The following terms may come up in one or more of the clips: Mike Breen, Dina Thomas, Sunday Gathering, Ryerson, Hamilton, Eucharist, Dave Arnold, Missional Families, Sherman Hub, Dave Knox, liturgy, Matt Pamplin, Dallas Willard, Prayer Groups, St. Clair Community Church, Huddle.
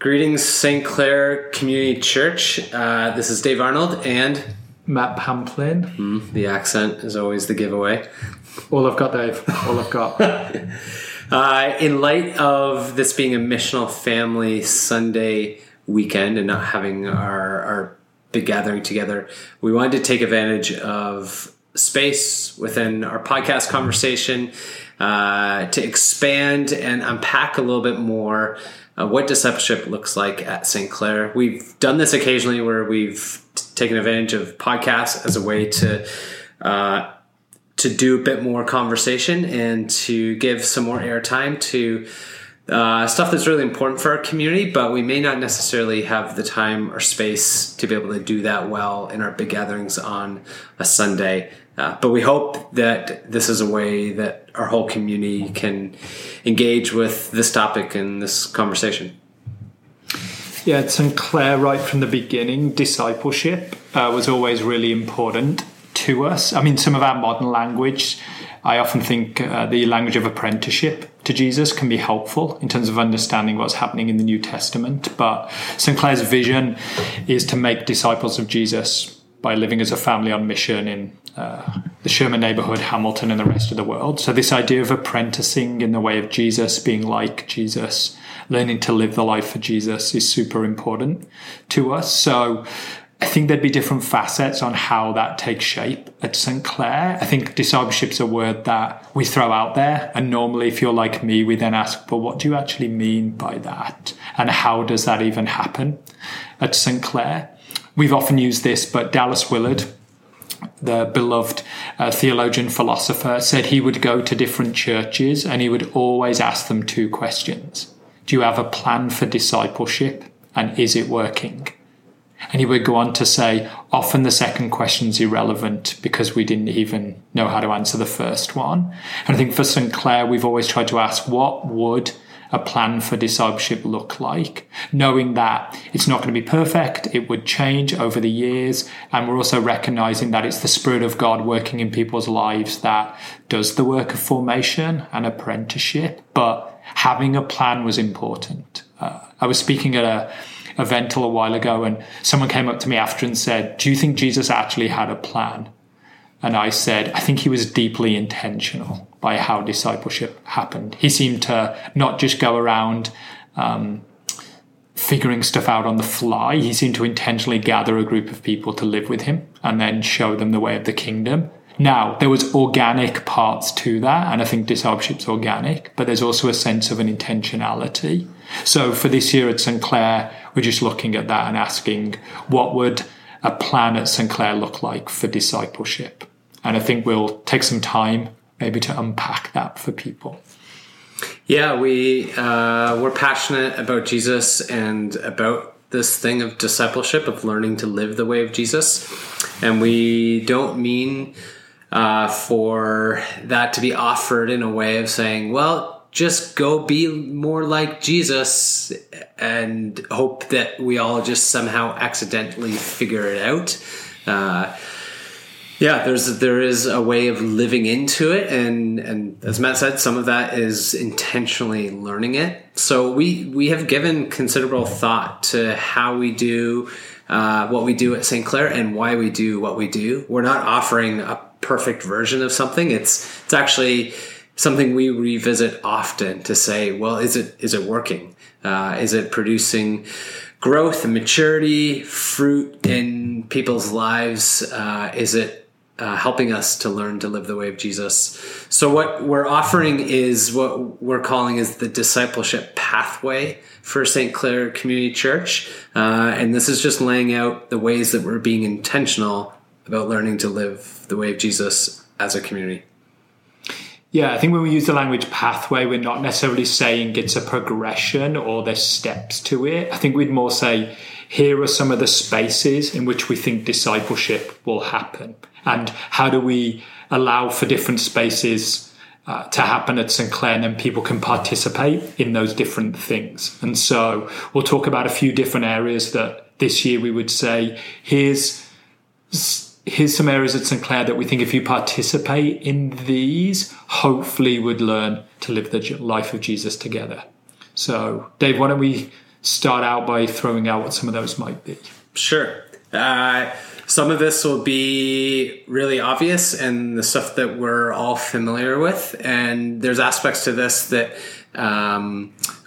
Greetings, St. Clair Community Church. This is Dave Arnold and Matt Pamplin. The accent is always the giveaway. All I've got, Dave. All I've got. In light of this being a Missional Family Sunday weekend and not having our big gathering together, we wanted to take advantage of space within our podcast conversation to expand and unpack a little bit more what discipleship looks like at St. Clair. We've done this occasionally where we've taken advantage of podcasts as a way to do a bit more conversation and to give some more airtime to stuff that's really important for our community, but we may not necessarily have the time or space to be able to do that well in our big gatherings on a Sunday. But we hope that this is a way that our whole community can engage with this topic and this conversation. Yeah, St. Clair, right from the beginning, discipleship was always really important to us. I mean, some of our modern language, I often think the language of apprenticeship to Jesus can be helpful in terms of understanding what's happening in the New Testament. But St. Clair's vision is to make disciples of Jesus by living as a family on mission in the Sherman neighborhood, Hamilton, and the rest of the world. So this idea of apprenticing in the way of Jesus, being like Jesus, learning to live the life for Jesus is super important to us. So I think there'd be different facets on how that takes shape at St. Clair. I think discipleship's a word that we throw out there. And normally, if you're like me, we then ask, but what do you actually mean by that? And how does that even happen at St. Clair? We've often used this, but Dallas Willard, the beloved theologian philosopher, said he would go to different churches and he would always ask them two questions. Do you have a plan for discipleship, and is it working? And he would go on to say, often the second question's irrelevant because we didn't even know how to answer the first one. And I think for St. Clair, we've always tried to ask, what would a plan for discipleship look like, knowing that it's not going to be perfect, it would change over the years, and we're also recognizing that it's the Spirit of God working in people's lives that does the work of formation and apprenticeship, but having a plan was important. I was speaking at an event a while ago, and someone came up to me after and said, do you think Jesus actually had a plan? And I said, I think he was deeply intentional by how discipleship happened. He seemed to not just go around figuring stuff out on the fly. He seemed to intentionally gather a group of people to live with him and then show them the way of the kingdom. Now, there was organic parts to that, and I think discipleship's organic, but there's also a sense of an intentionality. So for this year at St. Clair, we're just looking at that and asking, what would a plan at St. Clair look like for discipleship? And I think we'll take some time maybe to unpack that for people. Yeah, we're passionate about Jesus and about this thing of discipleship, of learning to live the way of Jesus. And we don't mean for that to be offered in a way of saying, well, just go be more like Jesus and hope that we all just somehow accidentally figure it out. Yeah, there is a way of living into it, and as Matt said, some of that is intentionally learning it. So we have given considerable thought to how we do what we do at St. Clair and why we do what we do. We're not offering a perfect version of something. It's actually something we revisit often to say, well, is it working? Is it producing growth and maturity, fruit in people's lives? Is it helping us to learn to live the way of Jesus? So what we're offering is what we're calling is the discipleship pathway for St. Clair Community Church. And this is just laying out the ways that we're being intentional about learning to live the way of Jesus as a community. Yeah, I think when we use the language pathway, we're not necessarily saying it's a progression or there's steps to it. I think we'd more say, here are some of the spaces in which we think discipleship will happen. And how do we allow for different spaces to happen at St. Clair, and then people can participate in those different things. And so we'll talk about a few different areas that this year we would say, here's some areas at St. Clair that we think if you participate in these, hopefully would learn to live the life of Jesus together. So, Dave, why don't we start out by throwing out what some of those might be? Sure. Some of this will be really obvious and the stuff that we're all familiar with. And there's aspects to this that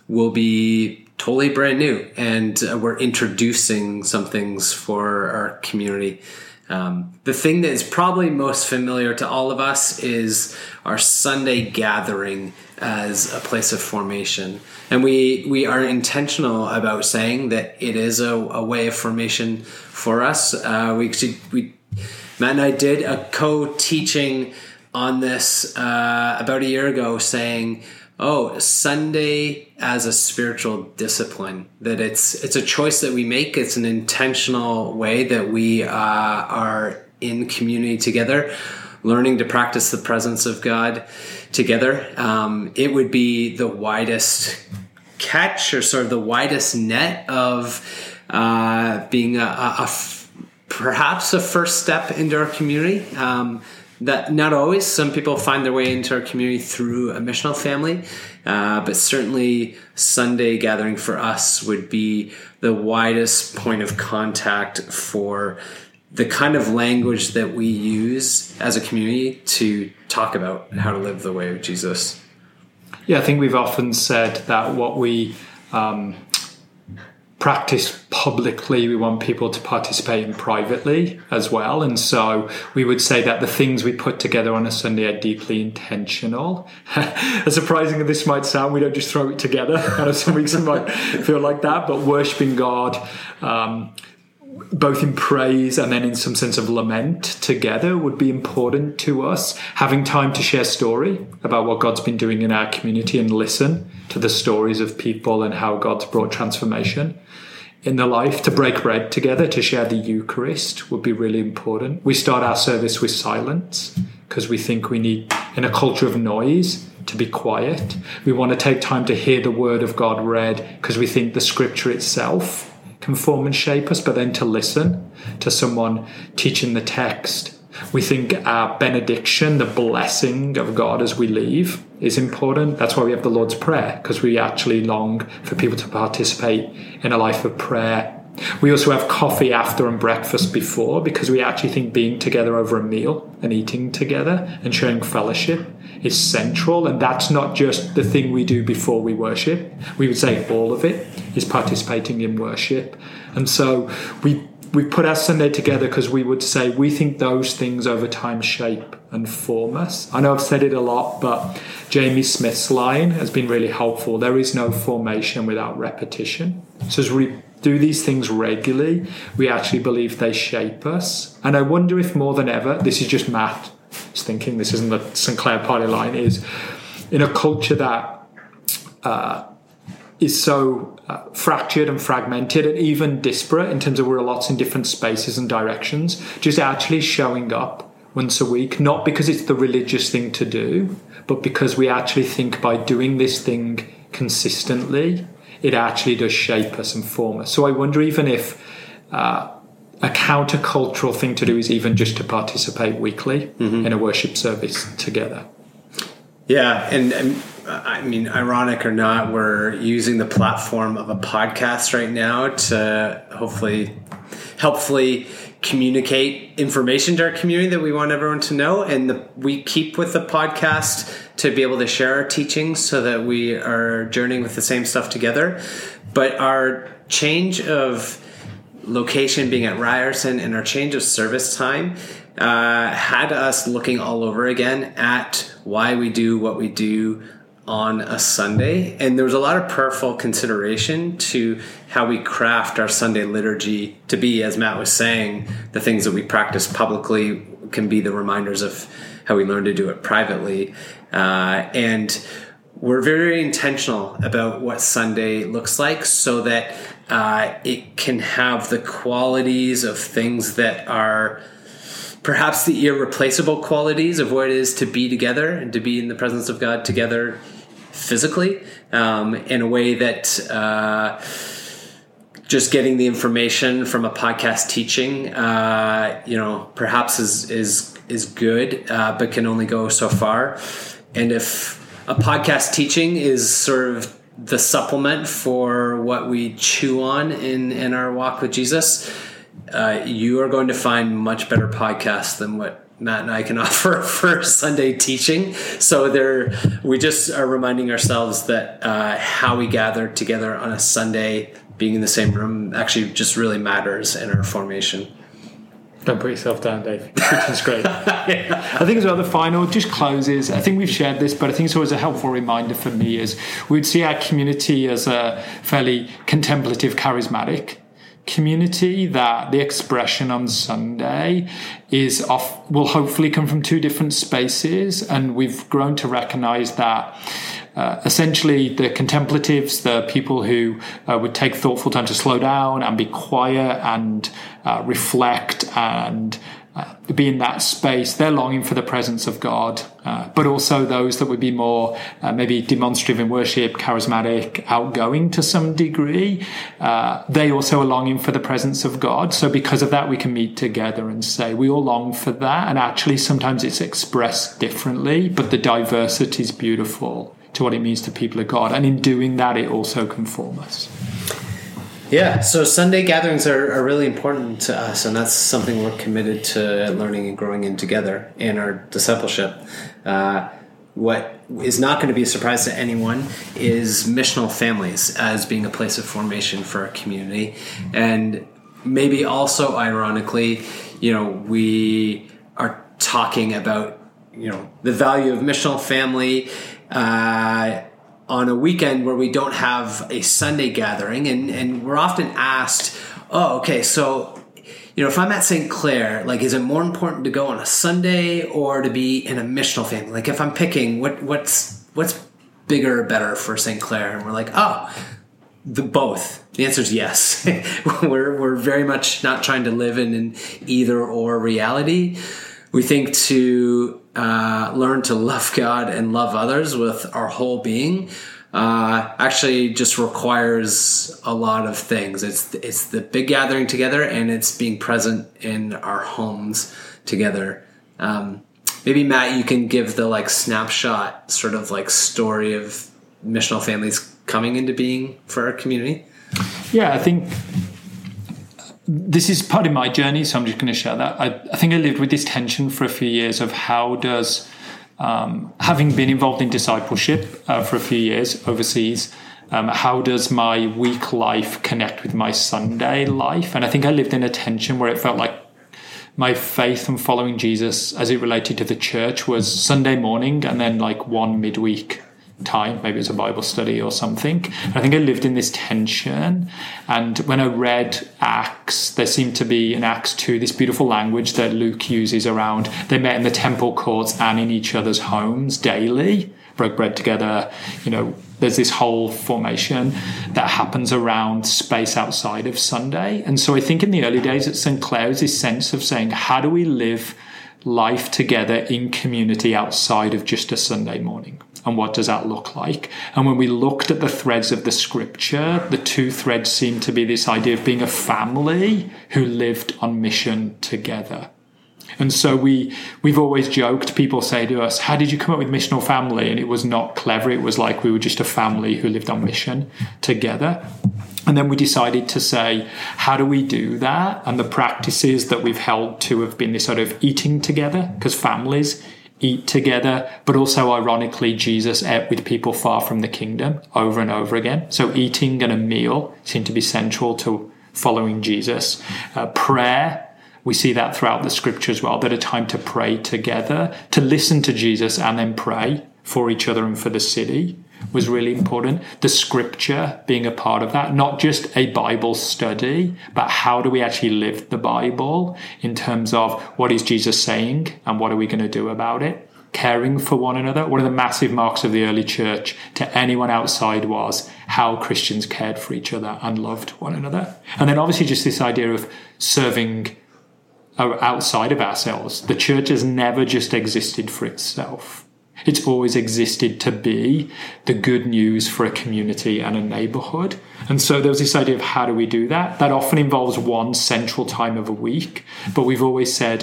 will be totally brand new. And we're introducing some things for our community. The thing that is probably most familiar to all of us is our Sunday gathering as a place of formation. And we are intentional about saying that it is a way of formation for us. We Matt and I did a co-teaching on this about a year ago saying, Sunday as a spiritual discipline, that it's a choice that we make. It's an intentional way that we are in community together, learning to practice the presence of God together. It would be the widest catch, or sort of the widest net of being perhaps a first step into our community. That not always. Some people find their way into our community through a missional family, but certainly Sunday gathering for us would be the widest point of contact for the kind of language that we use as a community to talk about how to live the way of Jesus. Yeah, I think we've often said that what we practice publicly, we want people to participate in privately as well. And so we would say that the things we put together on a Sunday are deeply intentional. As surprising as this might sound, we don't just throw it together. I know some weeks it might feel like that, but worshiping God, both in praise and then in some sense of lament together, would be important to us. Having time to share story about what God's been doing in our community and listen to the stories of people and how God's brought transformation in their life. To break bread together, to share the Eucharist would be really important. We start our service with silence because we think we need, in a culture of noise, to be quiet. We want to take time to hear the Word of God read because we think the Scripture itself can form and shape us, but then to listen to someone teaching the text. We think our benediction, the blessing of God as we leave, is important. That's why we have the Lord's Prayer, because we actually long for people to participate in a life of prayer. We also have coffee after and breakfast before, because we actually think being together over a meal and eating together and sharing fellowship is central. And that's not just the thing we do before we worship. We would say all of it is participating in worship. And so we put our Sunday together because we would say we think those things over time shape and form us. I know I've said it a lot, but Jamie Smith's line has been really helpful. There is no formation without repetition. So as we do these things regularly, we actually believe they shape us. And I wonder if more than ever, this is just Matt's thinking, this isn't the St. Clair party line, is in a culture that is so fractured and fragmented and even disparate in terms of we're lots in different spaces and directions, just actually showing up once a week, not because it's the religious thing to do, but because we actually think by doing this thing consistently, it actually does shape us and form us. So I wonder even if a countercultural thing to do is even just to participate weekly in a worship service together. Yeah, and I mean, ironic or not, we're using the platform of a podcast right now to hopefully helpfully communicate information to our community that we want everyone to know. And we keep with the podcast to be able to share our teachings so that we are journeying with the same stuff together. But our change of location being at Ryerson and our change of service time had us looking all over again at why we do what we do on a Sunday. And there was a lot of prayerful consideration to how we craft our Sunday liturgy to be, as Matt was saying, the things that we practice publicly can be the reminders of how we learn to do it privately. And we're very intentional about what Sunday looks like so that it can have the qualities of things that are perhaps the irreplaceable qualities of what it is to be together and to be in the presence of God together physically, in a way that just getting the information from a podcast teaching, perhaps is good, but can only go so far. And if a podcast teaching is sort of the supplement for what we chew on in our walk with Jesus, you are going to find much better podcasts than what Matt and I can offer for Sunday teaching. So there, we just are reminding ourselves that how we gather together on a Sunday, being in the same room, actually just really matters in our formation. Don't put yourself down, Dave. It's great. Yeah. I think as well, the final just closes. I think we've shared this, but I think it's always a helpful reminder for me is we'd see our community as a fairly contemplative, charismatic community, that the expression on Sunday is off, will hopefully come from two different spaces. And we've grown to recognize that essentially the contemplatives, the people who would take thoughtful time to slow down and be quiet and reflect and be in that space, they're longing for the presence of God, but also those that would be more maybe demonstrative in worship, charismatic, outgoing to some degree, they also are longing for the presence of God. So because of that, we can meet together and say we all long for that, and actually sometimes it's expressed differently, but the diversity is beautiful to what it means to people of God, and in doing that it also can form us. Yeah, so Sunday gatherings are really important to us, and that's something we're committed to learning and growing in together in our discipleship. What is not going to be a surprise to anyone is missional families as being a place of formation for our community. And maybe also ironically, you know, we are talking about, you know, the value of missional family on a weekend where we don't have a Sunday gathering, and we're often asked, oh, okay, so, you know, if I'm at St. Clair, like, is it more important to go on a Sunday or to be in a missional family? Like, if I'm picking, what's bigger or better for St. Clair? And we're like, oh, both. The answer is yes. We're very much not trying to live in an either or reality. We think to learn to love God and love others with our whole being actually just requires a lot of things. It's the big gathering together, and it's being present in our homes together. Maybe, Matt, you can give the like snapshot sort of like story of missional families coming into being for our community. Yeah, I think this is part of my journey, so I'm just going to share that. I think I lived with this tension for a few years of how does, having been involved in discipleship for a few years overseas, how does my week life connect with my Sunday life? And I think I lived in a tension where it felt like my faith and following Jesus as it related to the church was Sunday morning and then like one midweek time, maybe it's a Bible study or something. I think I lived in this tension, and when I read Acts, there seemed to be in Acts 2 this beautiful language that Luke uses around they met in the temple courts and in each other's homes daily, broke bread together. You know, there's this whole formation that happens around space outside of Sunday. And so I think in the early days at St. Clair was this sense of saying, how do we live life together in community outside of just a Sunday morning? And what does that look like? And when we looked at the threads of the scripture, the two threads seemed to be this idea of being a family who lived on mission together. And so we've always joked, people say to us, how did you come up with missional family? And it was not clever. It was like we were just a family who lived on mission together. And then we decided to say, how do we do that? And the practices that we've held to have been this sort of eating together, because families eat together, but also ironically Jesus ate with people far from the kingdom over and over again. So eating and a meal seem to be central to following Jesus. Prayer, we see that throughout the scripture as well, that a time to pray together, to listen to Jesus and then pray for each other and for the city was really important. The scripture being a part of that, not just a Bible study, but how do we actually live the Bible in terms of what is Jesus saying and what are we going to do about it? Caring for one another. One of the massive marks of the early church to anyone outside was how Christians cared for each other and loved one another. And then obviously just this idea of serving outside of ourselves. The church has never just existed for itself. It's always existed to be the good news for a community and a neighborhood. And so there was this idea of how do we do that? That often involves one central time of a week. But we've always said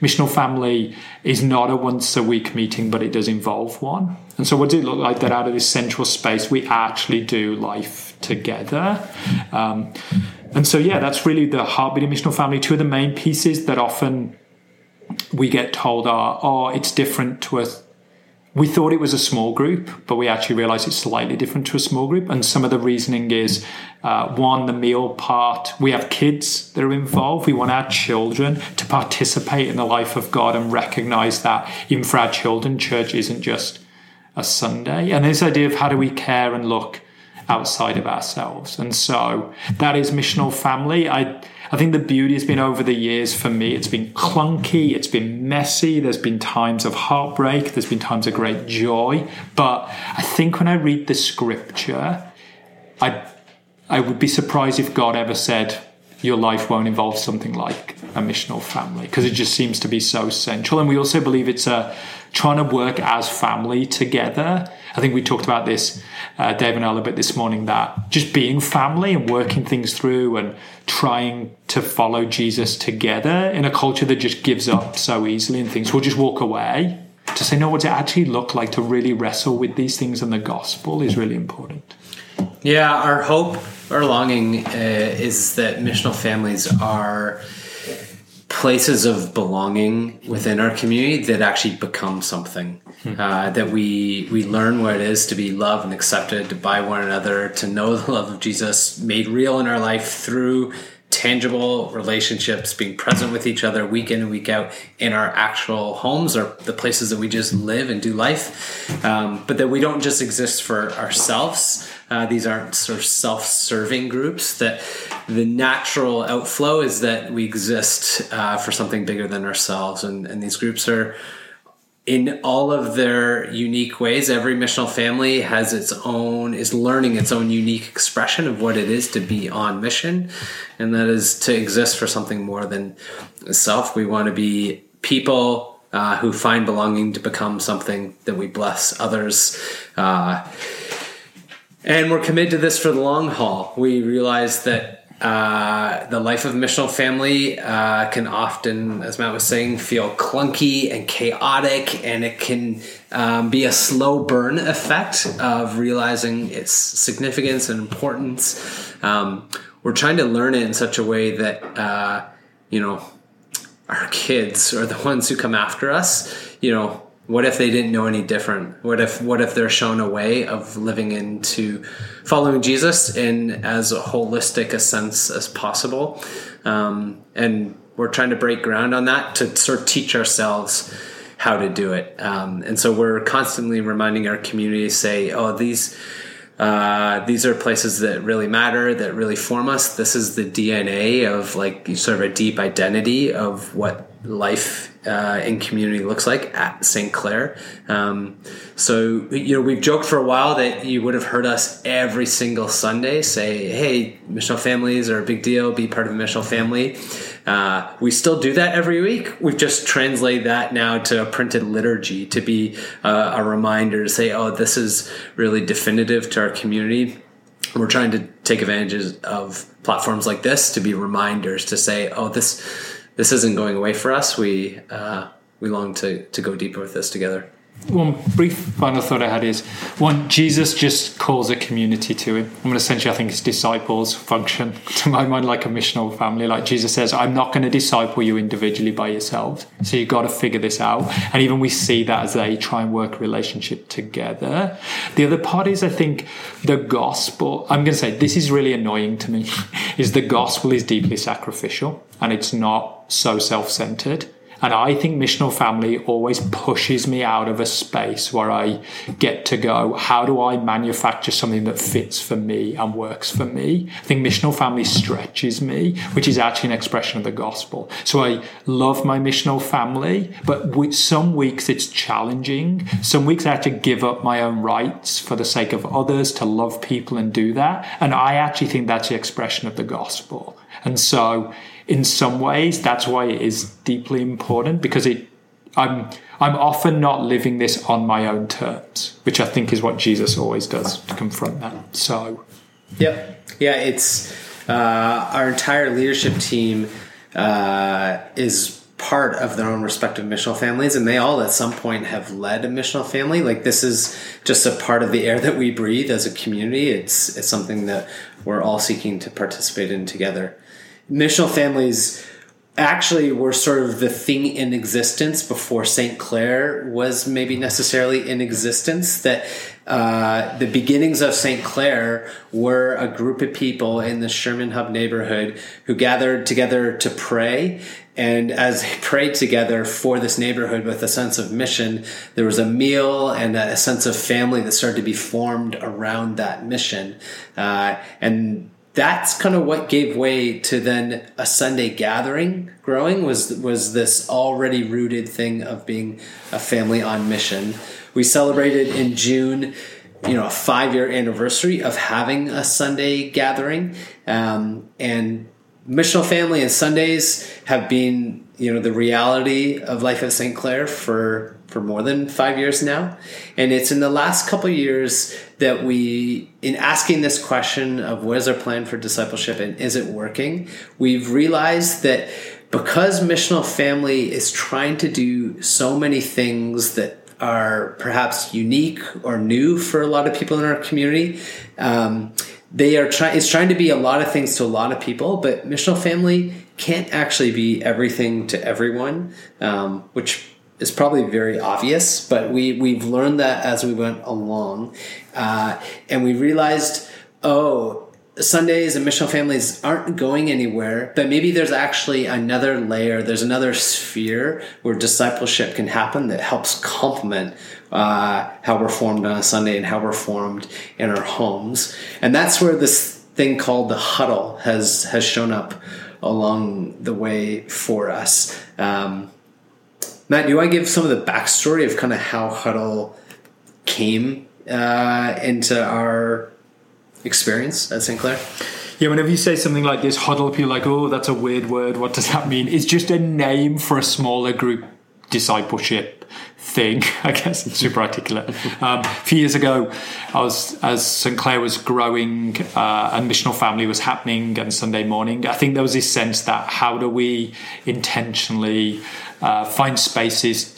missional family is not a once a week meeting, but it does involve one. And so what did it look like that out of this central space we actually do life together? And so, yeah, that's really the heartbeat of Missional Family. Two of the main pieces that often we get told are, oh, it's different to us. We thought it was a small group, but we actually realized it's slightly different to a small group. And some of the reasoning is, one, the meal part. We have kids that are involved. We want our children to participate in the life of God and recognize that even for our children, church isn't just a Sunday. And this idea of how do we care and look outside of ourselves. And so that is Missional Family. I think the beauty has been over the years for me, it's been clunky, it's been messy, there's been times of heartbreak, there's been times of great joy. But I think when I read the scripture, I would be surprised if God ever said, your life won't involve something like a missional family, because it just seems to be so central. And we also believe it's trying to work as family together. I think we talked about this, Dave and I, a little bit this morning, that just being family and working things through and trying to follow Jesus together in a culture that just gives up so easily and things will just walk away, to say, no, what does it actually look like to really wrestle with these things in the gospel is really important. Yeah, our hope, our longing is that missional families are places of belonging within our community that actually become something, that we learn what it is to be loved and accepted by one another, to know the love of Jesus made real in our life through tangible relationships, being present with each other week in and week out in our actual homes or the places that we just live and do life, but that we don't just exist for ourselves. These aren't sort of self-serving groups, that the natural outflow is that we exist for something bigger than ourselves. And these groups are, in all of their unique ways, every missional family has its own, is learning its own unique expression of what it is to be on mission, and that is to exist for something more than self. We want to be people who find belonging to become something that we bless others. And we're committed to this for the long haul. We realize that the life of missional family can often, as Matt was saying, feel clunky and chaotic, and it can be a slow burn effect of realizing its significance and importance. We're trying to learn it in such a way that, our kids are the ones who come after us. You know, what if they didn't know any different? What if they're shown a way of living into following Jesus in as holistic a sense as possible? And we're trying to break ground on that to sort of teach ourselves how to do it. And so we're constantly reminding our community to say, oh, these are places that really matter, that really form us. This is the DNA of like sort of a deep identity of what life in community looks like at St. Clair. So, we've joked for a while that you would have heard us every single Sunday say, hey, missional families are a big deal, be part of a missional family. We still do that every week. We've just translated that now to a printed liturgy to be a reminder to say, oh, this is really definitive to our community. We're trying to take advantage of platforms like this to be reminders to say, oh, this isn't going away for us. We long to go deeper with this together. One brief final thought I had is, one, Jesus just calls a community to him. I mean, essentially, I think his disciples function, to my mind, like a missional family. Like Jesus says, I'm not going to disciple you individually by yourselves. So you've got to figure this out. And even we see that as they try and work relationship together. The other part is, I think, the gospel. I'm going to say, this is really annoying to me, is the gospel is deeply sacrificial and it's not so self-centered. And I think missional family always pushes me out of a space where I get to go, how do I manufacture something that fits for me and works for me? I think missional family stretches me, which is actually an expression of the gospel. So I love my missional family, but some weeks it's challenging. Some weeks I have to give up my own rights for the sake of others, to love people and do that. And I actually think that's the expression of the gospel. And so in some ways, that's why it is deeply important, because I'm often not living this on my own terms, which I think is what Jesus always does, to confront that. So, yeah, it's our entire leadership team is part of their own respective missional families, and they all at some point have led a missional family. Like, this is just a part of the air that we breathe as a community. It's something that we're all seeking to participate in together. Missional families actually were sort of the thing in existence before St. Clair was maybe necessarily in existence. That the beginnings of St. Clair were a group of people in the Sherman Hub neighborhood who gathered together to pray. And as they prayed together for this neighborhood with a sense of mission, there was a meal and a sense of family that started to be formed around that mission. And that's kind of what gave way to then a Sunday gathering growing, was this already rooted thing of being a family on mission. We celebrated in June, a 5-year anniversary of having a Sunday gathering. And missional family and Sundays have been, the reality of life at St. Clair for more than 5 years now. And it's in the last couple of years that we, in asking this question of what is our plan for discipleship and is it working, we've realized that because missional family is trying to do so many things that are perhaps unique or new for a lot of people in our community, it's trying to be a lot of things to a lot of people, but missional family can't actually be everything to everyone, which is probably very obvious, but we've learned that as we went along. And we realized, Sundays and missional families aren't going anywhere, but maybe there's actually another layer, there's another sphere where discipleship can happen that helps complement how we're formed on a Sunday and how we're formed in our homes. And that's where this thing called the Huddle has shown up along the way for us. Matt, do you want to give some of the backstory of kind of how Huddle came into our experience at St. Clair? Yeah, whenever you say something like this, Huddle, people are like, oh, that's a weird word. What does that mean? It's just a name for a smaller group discipleship thing. I guess it's super articulate. A few years ago, as St. Clair was growing and Missional Family was happening and Sunday morning, I think there was this sense that how do we intentionally find spaces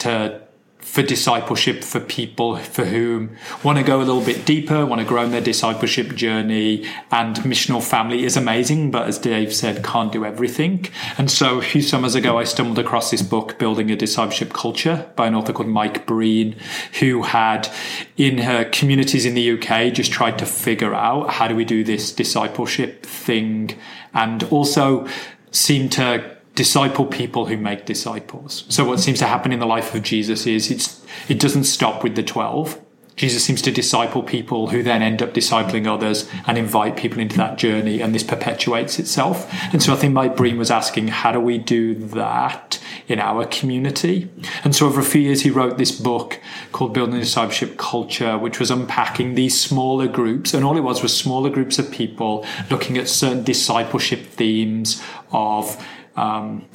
for discipleship for people for whom want to go a little bit deeper, want to grow in their discipleship journey, and Missional Family is amazing, but as Dave said, can't do everything. And so a few summers ago, I stumbled across this book, Building a Discipleship Culture, by an author called Mike Breen, who had, in her communities in the UK, just tried to figure out how do we do this discipleship thing, and also seemed to disciple people who make disciples. So what seems to happen in the life of Jesus is it doesn't stop with the 12. Jesus seems to disciple people who then end up discipling others and invite people into that journey, and this perpetuates itself. And so I think Mike Breen was asking, how do we do that in our community? And so over a few years, he wrote this book called Building a Discipleship Culture, which was unpacking these smaller groups. And all it was smaller groups of people looking at certain discipleship themes of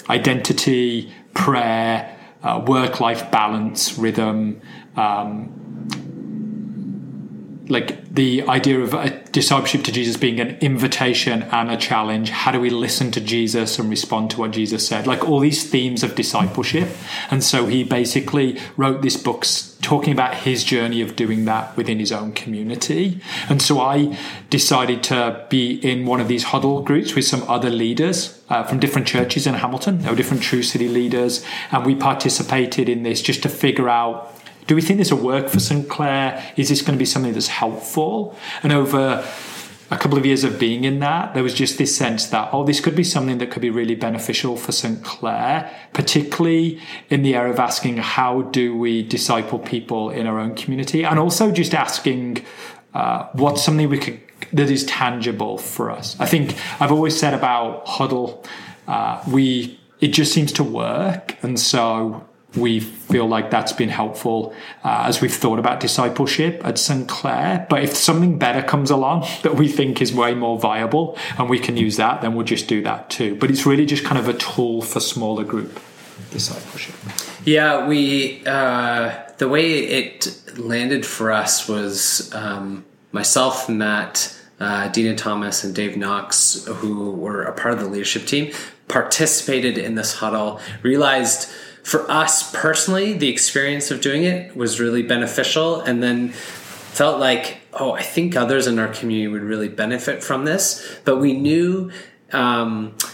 identity, prayer, work-life balance, rhythm, like the idea of a discipleship to Jesus being an invitation and a challenge. How do we listen to Jesus and respond to what Jesus said? Like all these themes of discipleship. And so he basically wrote this book talking about his journey of doing that within his own community. And so I decided to be in one of these Huddle groups with some other leaders from different churches in Hamilton. There were different True City leaders. And we participated in this just to figure out, do we think this will work for St. Clair? Is this going to be something that's helpful? And over a couple of years of being in that, there was just this sense that, this could be something that could be really beneficial for St. Clair, particularly in the area of asking how do we disciple people in our own community, and also just asking what's something that is tangible for us. I think I've always said about Huddle, it just seems to work, and so we feel like that's been helpful as we've thought about discipleship at St. Clair. But if something better comes along that we think is way more viable and we can use that, then we'll just do that too. But it's really just kind of a tool for smaller group discipleship. Yeah, the way it landed for us was myself, Matt, Dina Thomas and Dave Knox, who were a part of the leadership team, participated in this huddle, realized for us personally, the experience of doing it was really beneficial, and then felt like, oh, I think others in our community would really benefit from this. But we knew that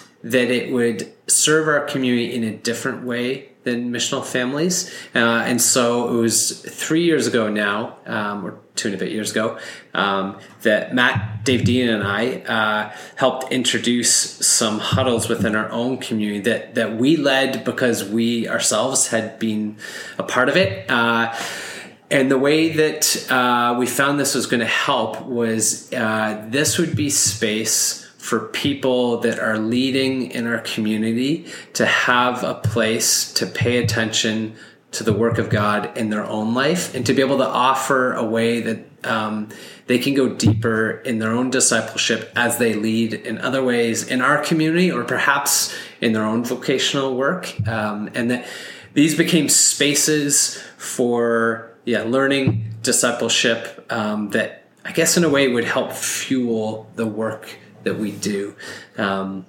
it would serve our community in a different way than Missional Families. And so it was 3 years ago now, or 2.5 years ago, that Matt, Dave, Dina, and I helped introduce some huddles within our own community that we led because we ourselves had been a part of it. And the way that we found this was going to help was this would be space for people that are leading in our community to have a place to pay attention to the work of God in their own life and to be able to offer a way that they can go deeper in their own discipleship as they lead in other ways in our community or perhaps in their own vocational work. And that these became spaces for learning, discipleship, that I guess in a way would help fuel the work that we do. And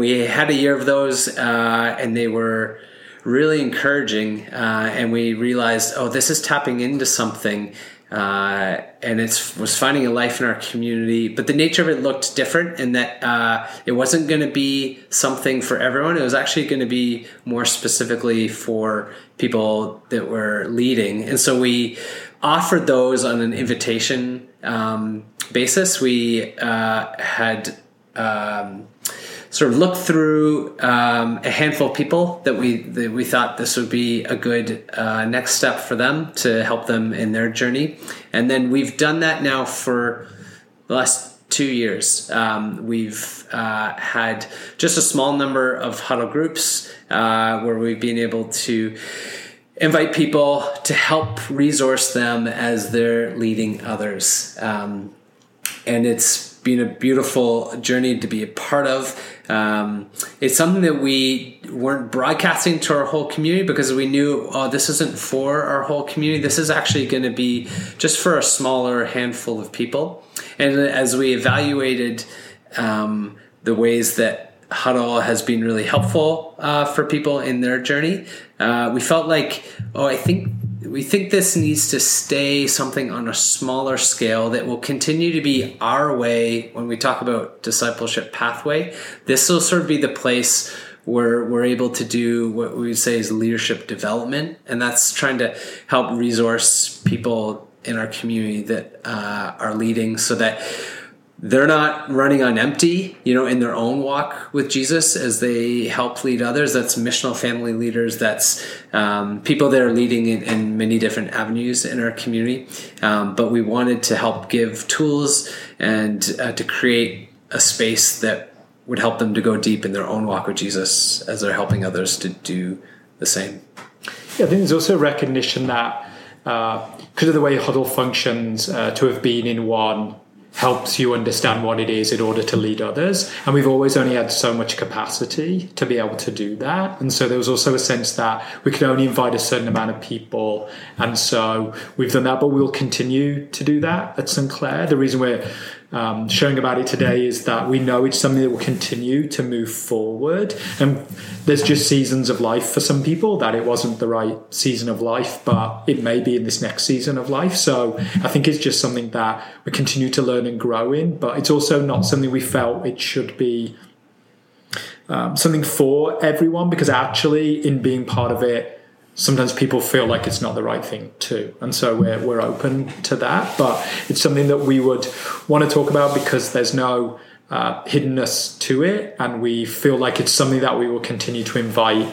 we had a year of those, and they were really encouraging. And we realized, oh, this is tapping into something. And it was finding a life in our community, but the nature of it looked different in that it wasn't going to be something for everyone. It was actually going to be more specifically for people that were leading. And so we offered those on an invitation basis. We had sort of looked through a handful of people that we thought this would be a good next step for them to help them in their journey. And then we've done that now for the last 2 years. We've had just a small number of huddle groups where we've been able to invite people to help resource them as they're leading others. And it's been a beautiful journey to be a part of. It's something that we weren't broadcasting to our whole community because we knew, oh, this isn't for our whole community. This is actually going to be just for a smaller handful of people. And as we evaluated the ways that Huddle has been really helpful for people in their journey, we felt like, we think this needs to stay something on a smaller scale that will continue to be our way when we talk about discipleship pathway. This will sort of be the place where we're able to do what we would say is leadership development, and that's trying to help resource people in our community that are leading so that they're not running on empty, in their own walk with Jesus as they help lead others. That's missional family leaders. That's people that are leading in many different avenues in our community. But we wanted to help give tools and to create a space that would help them to go deep in their own walk with Jesus as they're helping others to do the same. Yeah, I think there's also recognition that because of the way Huddle functions, to have been in one helps you understand what it is in order to lead others. And we've always only had so much capacity to be able to do that. And so there was also a sense that we could only invite a certain amount of people. And so we've done that, but we'll continue to do that at St. Clair. The reason we're sharing about it today is that we know it's something that will continue to move forward. And there's just seasons of life for some people that it wasn't the right season of life, but it may be in this next season of life. So I think it's just something that we continue to learn and grow in, but it's also not something we felt it should be something for everyone, because actually in being part of it, sometimes people feel like it's not the right thing too. And so we're open to that, but it's something that we would want to talk about because there's no hiddenness to it, and we feel like it's something that we will continue to invite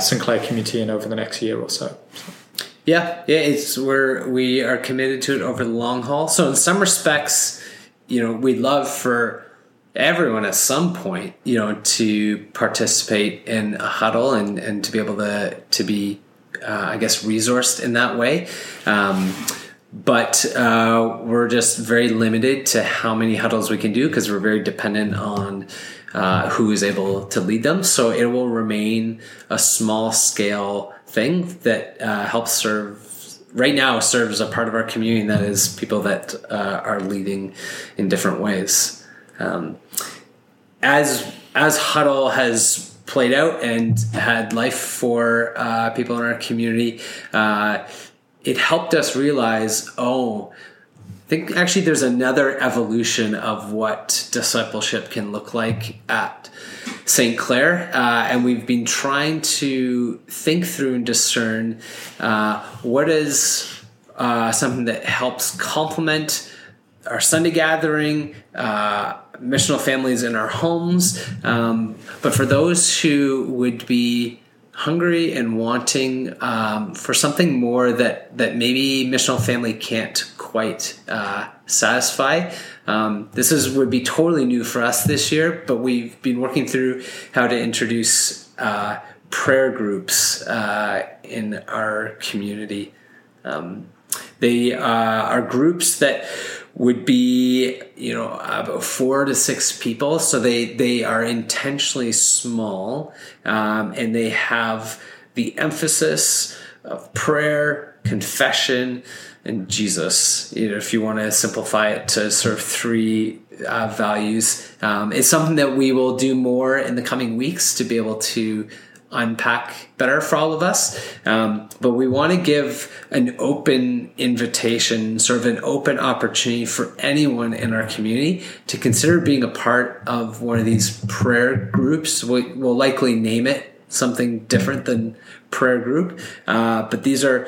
St. Clair community in over the next year or so. Yeah, it's where we are committed to it over the long haul. So in some respects, we'd love for everyone at some point, to participate in a huddle and to be able to be, resourced in that way. But we're just very limited to how many huddles we can do because we're very dependent on who is able to lead them. So it will remain a small scale thing that helps serve right now serves a part of our community that is people that are leading in different ways. As Huddle has played out and had life for people in our community, it helped us realize, I think actually there's another evolution of what discipleship can look like at St. Clair, and we've been trying to think through and discern what is something that helps complement our Sunday Gathering, missional families in our homes, but for those who would be hungry and wanting for something more that maybe missional family can't quite satisfy. Would be totally new for us this year, but we've been working through how to introduce prayer groups in our community. They are groups that would be, about 4 to 6 people. So they are intentionally small, and they have the emphasis of prayer, confession, and Jesus. If you want to simplify it to sort of 3 values, it's something that we will do more in the coming weeks to be able to unpack better for all of us, but we want to give an open invitation, sort of an open opportunity for anyone in our community to consider being a part of one of these prayer groups. We'll likely name it something different than prayer group, but these are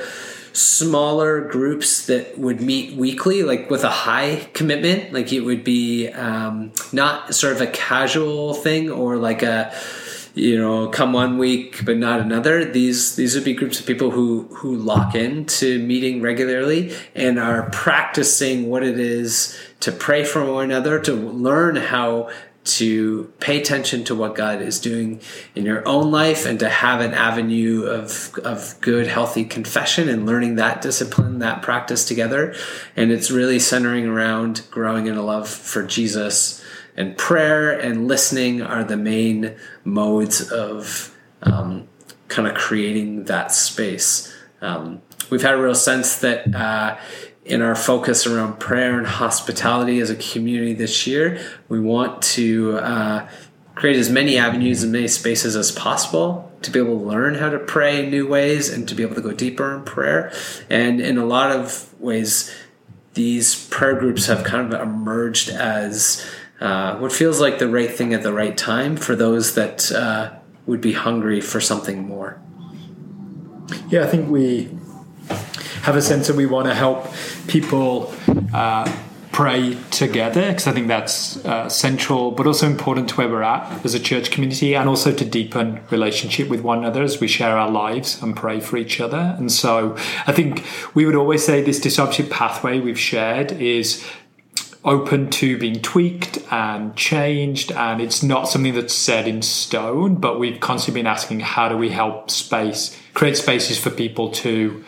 smaller groups that would meet weekly, like with a high commitment. Like it would be not sort of a casual thing or like a come one week but not another. These would be groups of people who lock in to meeting regularly and are practicing what it is to pray for one another, to learn how to pay attention to what God is doing in your own life, and to have an avenue of good, healthy confession and learning that discipline, that practice together. And it's really centering around growing in a love for Jesus. And prayer and listening are the main modes of kind of creating that space. We've had a real sense that in our focus around prayer and hospitality as a community this year, we want to create as many avenues and many spaces as possible to be able to learn how to pray in new ways and to be able to go deeper in prayer. And in a lot of ways, these prayer groups have kind of emerged as what feels like the right thing at the right time for those that would be hungry for something more. Yeah, I think we have a sense that we want to help people pray together, because I think that's central but also important to where we're at as a church community, and also to deepen relationship with one another as we share our lives and pray for each other. And so I think we would always say this discipleship pathway we've shared is open to being tweaked and changed, and it's not something that's set in stone, but we've constantly been asking, how do we help create spaces for people to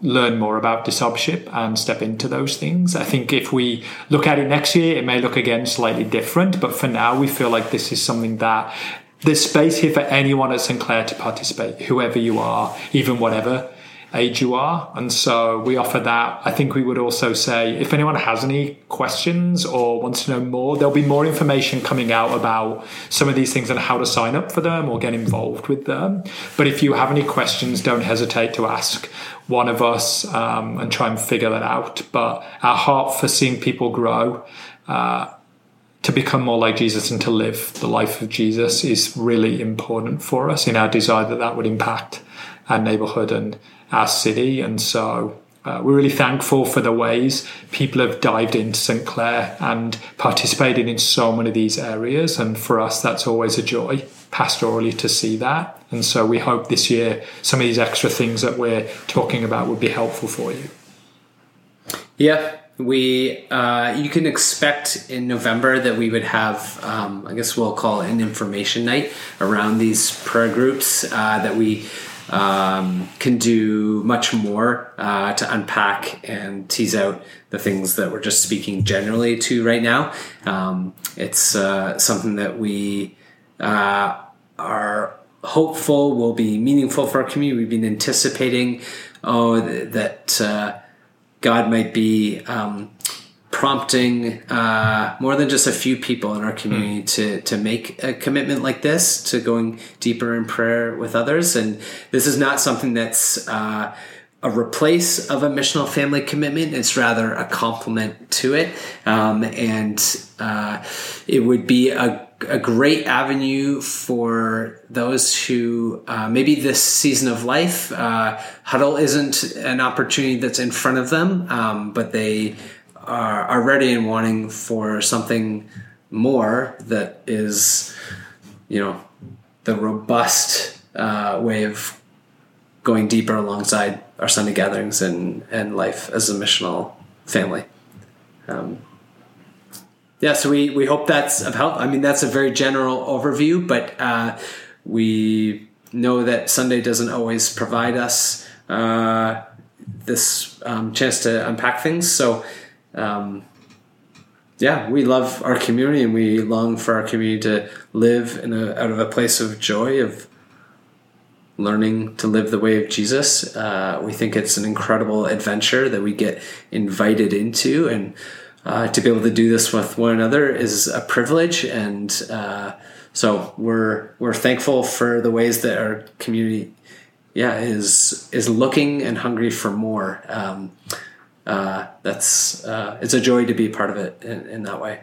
learn more about discipleship and step into those things? I think if we look at it next year, it may look again slightly different, but for now we feel like this is something that there's space here for anyone at St. Clair to participate, whoever you are, even whatever age you are. And so we offer that. I think we would also say, if anyone has any questions or wants to know more, there'll be more information coming out about some of these things and how to sign up for them or get involved with them. But if you have any questions, don't hesitate to ask one of us and try and figure that out. But our heart for seeing people grow to become more like Jesus and to live the life of Jesus is really important for us in our desire that would impact our neighborhood and our city. And so we're really thankful for the ways people have dived into St. Clair and participated in so many of these areas, and for us that's always a joy pastorally to see that. And so we hope this year some of these extra things that we're talking about would be helpful for you. Yeah, we you can expect in November that we would have I guess we'll call it an information night around these prayer groups, that we can do much more to unpack and tease out the things that we're just speaking generally to right now. It's something that we are hopeful will be meaningful for our community. We've been anticipating that God might be prompting more than just a few people in our community to make a commitment like this, to going deeper in prayer with others. And this is not something that's a replace of a missional family commitment. It's rather a complement to it. And it would be a great avenue for those who maybe this season of life, Huddle isn't an opportunity that's in front of them, but they are ready and wanting for something more that is, the robust way of going deeper alongside our Sunday gatherings and life as a missional family. So we hope that's of help. I mean, that's a very general overview, but we know that Sunday doesn't always provide us this chance to unpack things. So, we love our community and we long for our community to live out of a place of joy, of learning to live the way of Jesus. We think it's an incredible adventure that we get invited into, and to be able to do this with one another is a privilege, and so we're thankful for the ways that our community, is looking and hungry for more. That's it's a joy to be part of it in that way.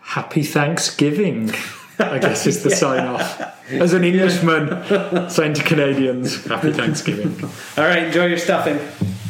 Happy Thanksgiving, I guess, is the sign off. As an Englishman, saying to Canadians, happy Thanksgiving. All right, enjoy your stuffing.